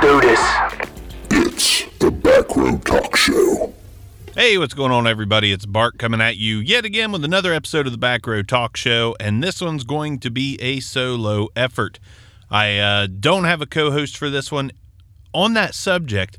do this. It's the Back Row Talk Show. Hey, what's going on, everybody? It's Bart coming at you yet again with another episode of the Back Row Talk Show, and this one's going to be a solo effort. I don't have a co-host for this one. On that subject,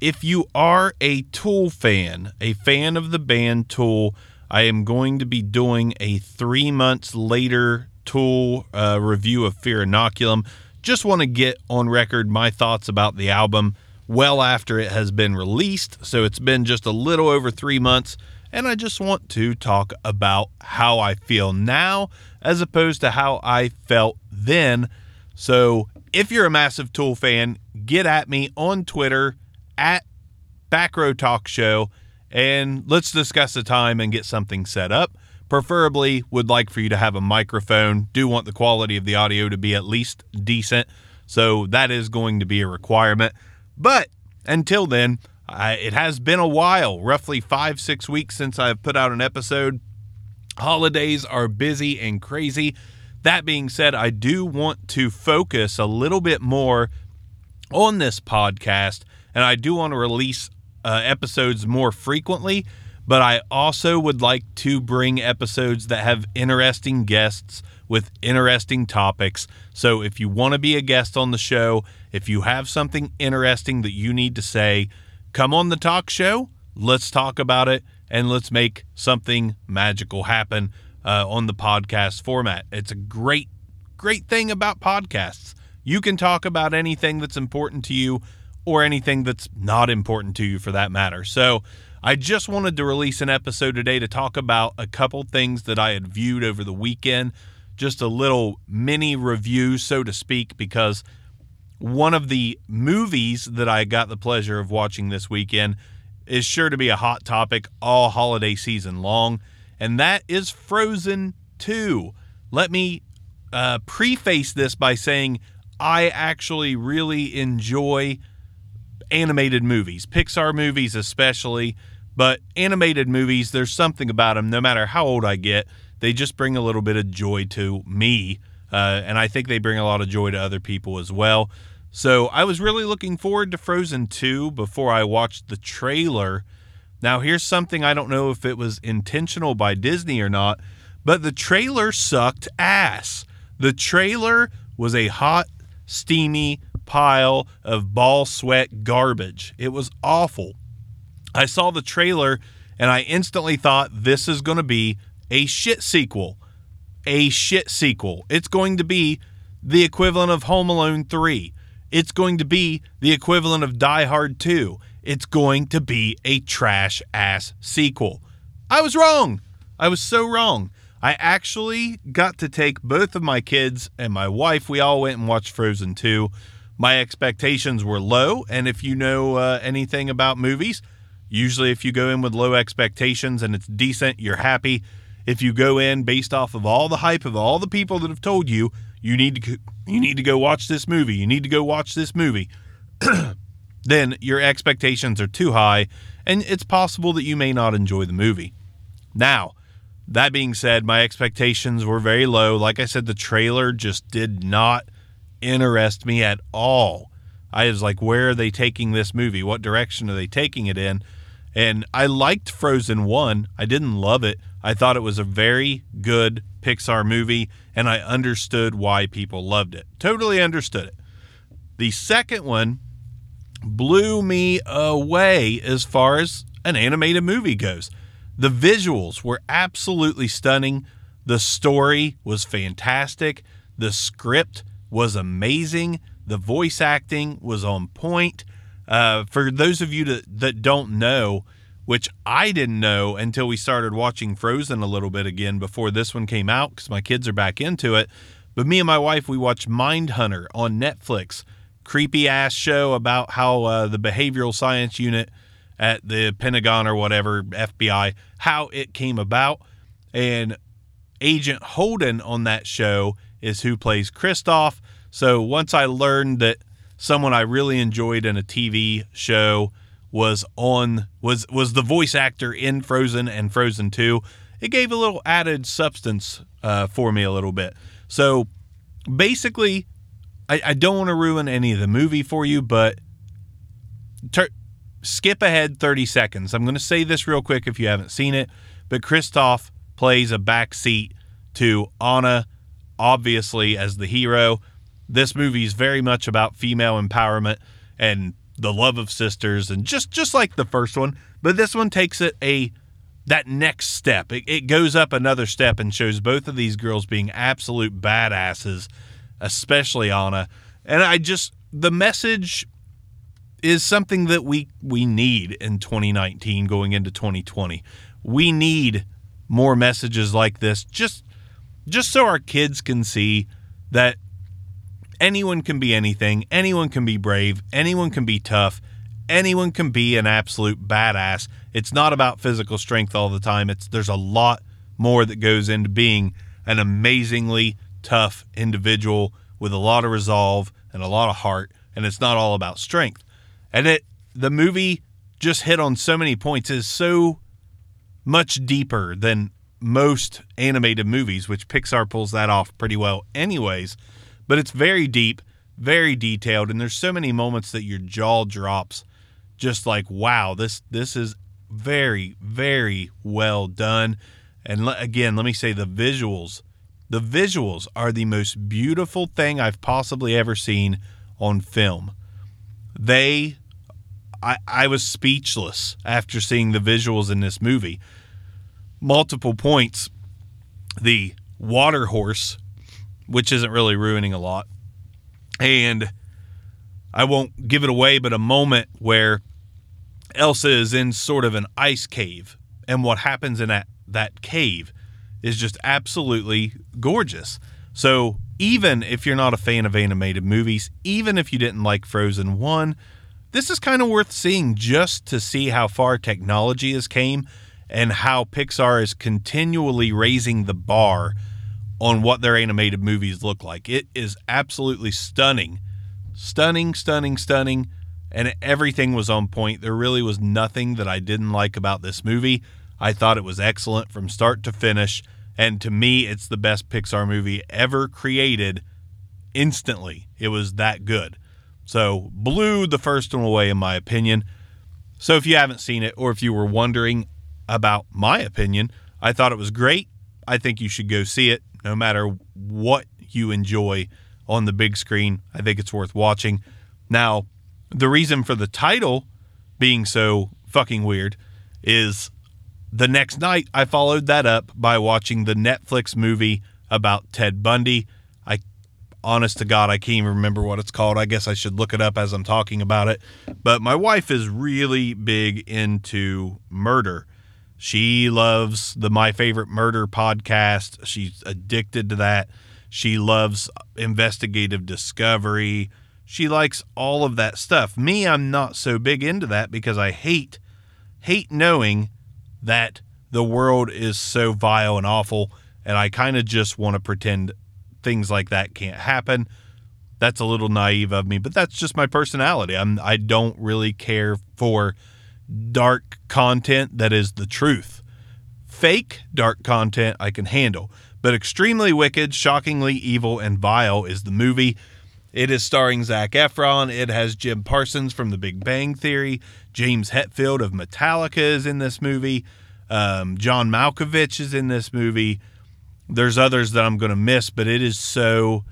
if you are a Tool fan, a fan of the band Tool, I am going to be doing a 3 months later Tool review of Fear Inoculum. Just want to get on record my thoughts about the album well after it has been released. So it's been just a little over 3 months, and I just want to talk about how I feel now as opposed to how I felt then. So if you're a massive Tool fan, get at me on Twitter at Back Row Talk Show, and let's discuss the time and get something set up. Preferably would like for you to have a microphone. Do want the quality of the audio to be at least decent. So that is going to be a requirement. But until then, it has been a while, roughly 5-6 weeks since I've put out an episode. Holidays are busy and crazy. That being said, I do want to focus a little bit more on this podcast, and I do want to release episodes more frequently, but I also would like to bring episodes that have interesting guests with interesting topics. So if you want to be a guest on the show, if you have something interesting that you need to say, come on the talk show, let's talk about it, and let's make something magical happen on the podcast format. It's a great, great thing about podcasts. You can talk about anything that's important to you, or anything that's not important to you for that matter. So I just wanted to release an episode today to talk about a couple things that I had viewed over the weekend, just a little mini review, so to speak, because one of the movies that I got the pleasure of watching this weekend is sure to be a hot topic all holiday season long, and that is Frozen 2. Let me preface this by saying I actually really enjoy animated movies, Pixar movies especially, but animated movies, there's something about them, no matter how old I get, they just bring a little bit of joy to me, and I think they bring a lot of joy to other people as well. So I was really looking forward to Frozen 2 before I watched the trailer. Now here's something, I don't know if it was intentional by Disney or not, but the trailer sucked ass. The trailer was a hot, steamy pile of ball sweat garbage. It was awful. I saw the trailer and I instantly thought this is going to be a shit sequel. A shit sequel. It's going to be the equivalent of Home Alone 3. It's going to be the equivalent of Die Hard 2. It's going to be a trash ass sequel. I was wrong. I was so wrong. I actually got to take both of my kids and my wife. We all went and watched Frozen 2. My expectations were low, and if you know anything about movies, usually if you go in with low expectations and it's decent, you're happy. If you go in based off of all the hype of all the people that have told you, you need to go watch this movie, you need to go watch this movie, then your expectations are too high, and it's possible that you may not enjoy the movie. Now, that being said, my expectations were very low. Like I said, the trailer just did not interest me at all. I was like, where are they taking this movie? What direction are they taking it in? And I liked Frozen 1. I didn't love it. I thought it was a very good Pixar movie, and I understood why people loved it. Totally understood it. The second one blew me away as far as an animated movie goes. The visuals were absolutely stunning. The story was fantastic. The script was amazing. The voice acting was on point. For those of you that don't know, which I didn't know until we started watching Frozen a little bit again before this one came out, because my kids are back into it, but me and my wife, we watched Mindhunter on Netflix. Creepy ass show about how the behavioral science unit at the Pentagon or whatever, FBI, how it came about. And Agent Holden on that show is who plays Kristoff. So once I learned that someone I really enjoyed in a TV show was the voice actor in Frozen and Frozen 2, it gave a little added substance for me a little bit. So basically, I don't want to ruin any of the movie for you, but skip ahead 30 seconds. I'm going to say this real quick if you haven't seen it, but Kristoff plays a backseat to Anna, obviously, as the hero. This movie is very much about female empowerment and the love of sisters, and just like the first one, but this one takes it that next step. It goes up another step and shows both of these girls being absolute badasses, especially Anna. And the message is something that we need in 2019 going into 2020. We need more messages like this, just so our kids can see that anyone can be anything, anyone can be brave, anyone can be tough, anyone can be an absolute badass. It's not about physical strength all the time. There's a lot more that goes into being an amazingly tough individual with a lot of resolve and a lot of heart, and it's not all about strength. And the movie just hit on so many points. It's so much deeper than most animated movies, which Pixar pulls that off pretty well anyways, but it's very deep, very detailed, and there's so many moments that your jaw drops, just like, wow, this is very, very well done. And again, let me say the visuals are the most beautiful thing I've possibly ever seen on film. I was speechless after seeing the visuals in this movie. Multiple points. The water horse, which isn't really ruining a lot. And I won't give it away, but a moment where Elsa is in sort of an ice cave. And what happens in that cave is just absolutely gorgeous. So even if you're not a fan of animated movies, even if you didn't like Frozen 1, this is kind of worth seeing just to see how far technology has came and how Pixar is continually raising the bar on what their animated movies look like. It is absolutely stunning. Stunning, stunning, stunning. And everything was on point. There really was nothing that I didn't like about this movie. I thought it was excellent from start to finish. And to me, it's the best Pixar movie ever created instantly. It was that good. So blew the first one away, in my opinion. So if you haven't seen it, or if you were wondering about my opinion, I thought it was great. I think you should go see it, no matter what you enjoy on the big screen. I think it's worth watching. Now, the reason for the title being so fucking weird is the next night I followed that up by watching the Netflix movie about Ted Bundy. Honest to God, I can't even remember what it's called. I guess I should look it up as I'm talking about it. But my wife is really big into murder. She loves the My Favorite Murder podcast. She's addicted to that. She loves investigative discovery. She likes all of that stuff. Me, I'm not so big into that because I hate knowing that the world is so vile and awful, and I kind of just want to pretend things like that can't happen. That's a little naive of me, but that's just my personality. I don't really care for dark content that is the truth. Fake dark content I can handle, but extremely wicked, shockingly evil, and vile is the movie. It is starring Zac Efron. It has Jim Parsons from The Big Bang Theory. James Hetfield of Metallica is in this movie. John Malkovich is in this movie. There's others that I'm going to miss, but it is so,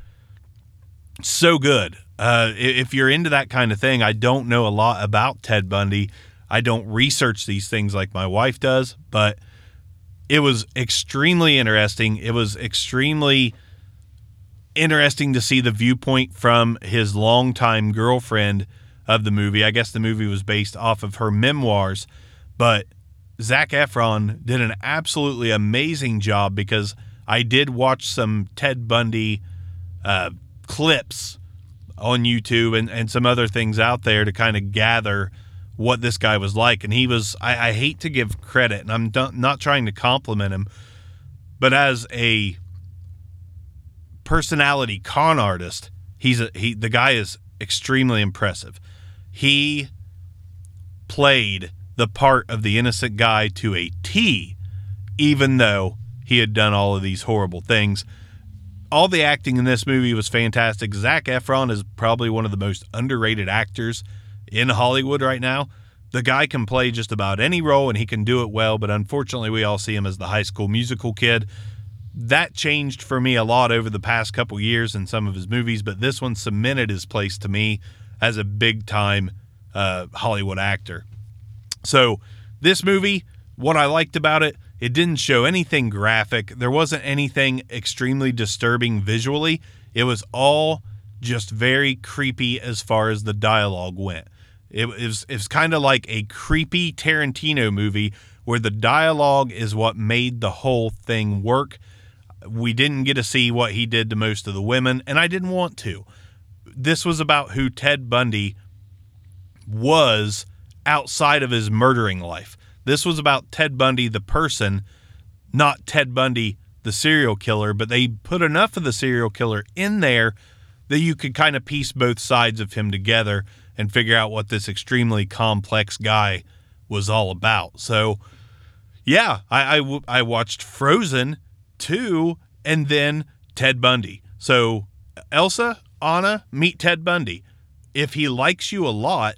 so good. If you're into that kind of thing, I don't know a lot about Ted Bundy. I don't research these things like my wife does, but it was extremely interesting. It was extremely interesting to see the viewpoint from his longtime girlfriend of the movie. I guess the movie was based off of her memoirs, but Zac Efron did an absolutely amazing job because I did watch some Ted Bundy clips on YouTube and some other things out there to kind of gather what this guy was like. And he was, I hate to give credit, and I'm not trying to compliment him, but as a personality con artist, the guy is extremely impressive. He played the part of the innocent guy to a T, even though he had done all of these horrible things. All the acting in this movie was fantastic. Zac Efron is probably one of the most underrated actors in Hollywood right now. The guy can play just about any role, and he can do it well, but unfortunately we all see him as the High School Musical kid. That changed for me a lot over the past couple years in some of his movies, but this one cemented his place to me as a big-time Hollywood actor. So this movie, what I liked about it, it didn't show anything graphic. There wasn't anything extremely disturbing visually. It was all just very creepy as far as the dialogue went. It was kind of like a creepy Tarantino movie where the dialogue is what made the whole thing work. We didn't get to see what he did to most of the women, and I didn't want to. This was about who Ted Bundy was outside of his murdering life. This was about Ted Bundy, the person, not Ted Bundy, the serial killer, but they put enough of the serial killer in there that you could kind of piece both sides of him together and figure out what this extremely complex guy was all about. So, yeah, I watched Frozen 2 and then Ted Bundy. So, Elsa, Anna, meet Ted Bundy. If he likes you a lot,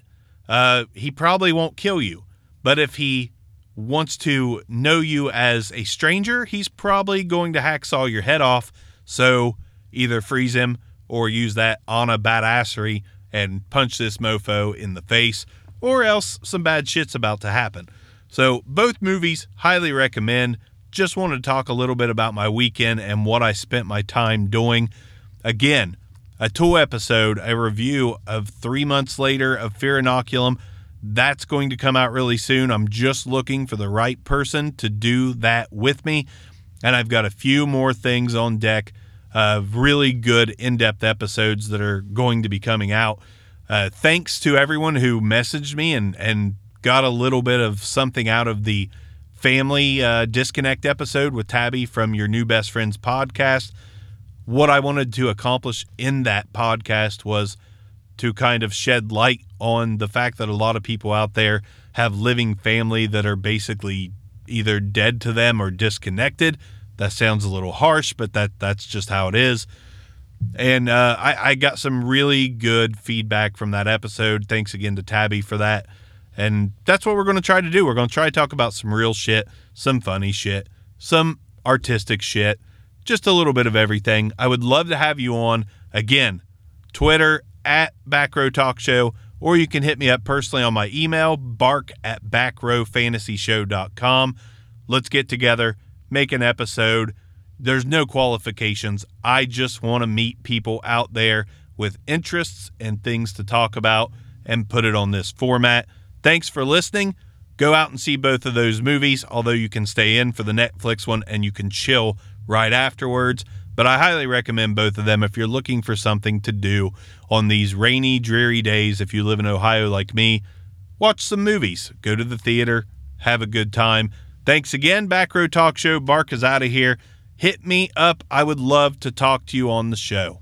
he probably won't kill you. But if he wants to know you as a stranger, he's probably going to hacksaw your head off. So, either freeze him or use that Anna badassery and punch this mofo in the face, or else some bad shit's about to happen. So both movies, highly recommend. Just wanted to talk a little bit about my weekend and what I spent my time doing. Again, a Tool episode, a review of 3 months later of Fear Inoculum. That's going to come out really soon. I'm just looking for the right person to do that with me. And I've got a few more things on deck. Really good in-depth episodes that are going to be coming out. Thanks to everyone who messaged me and got a little bit of something out of the family disconnect episode with Tabby from Your New Best Friends podcast. What I wanted to accomplish in that podcast was to kind of shed light on the fact that a lot of people out there have living family that are basically either dead to them or disconnected. That sounds a little harsh, but that's just how it is. And I got some really good feedback from that episode. Thanks again to Tabby for that. And that's what we're going to try to do. We're going to try to talk about some real shit, some funny shit, some artistic shit, just a little bit of everything. I would love to have you on. Again, Twitter at Back Row Talk Show, or you can hit me up personally on my email, bark@backrowfantasyshow.com. Let's get together. Make an episode. There's no qualifications. I just want to meet people out there with interests and things to talk about and put it on this format. Thanks for listening. Go out and see both of those movies, although you can stay in for the Netflix one and you can chill right afterwards. But I highly recommend both of them if you're looking for something to do on these rainy, dreary days. If you live in Ohio like me, watch some movies, go to the theater, have a good time. Thanks again, Back Row Talk Show. Bark is out of here. Hit me up. I would love to talk to you on the show.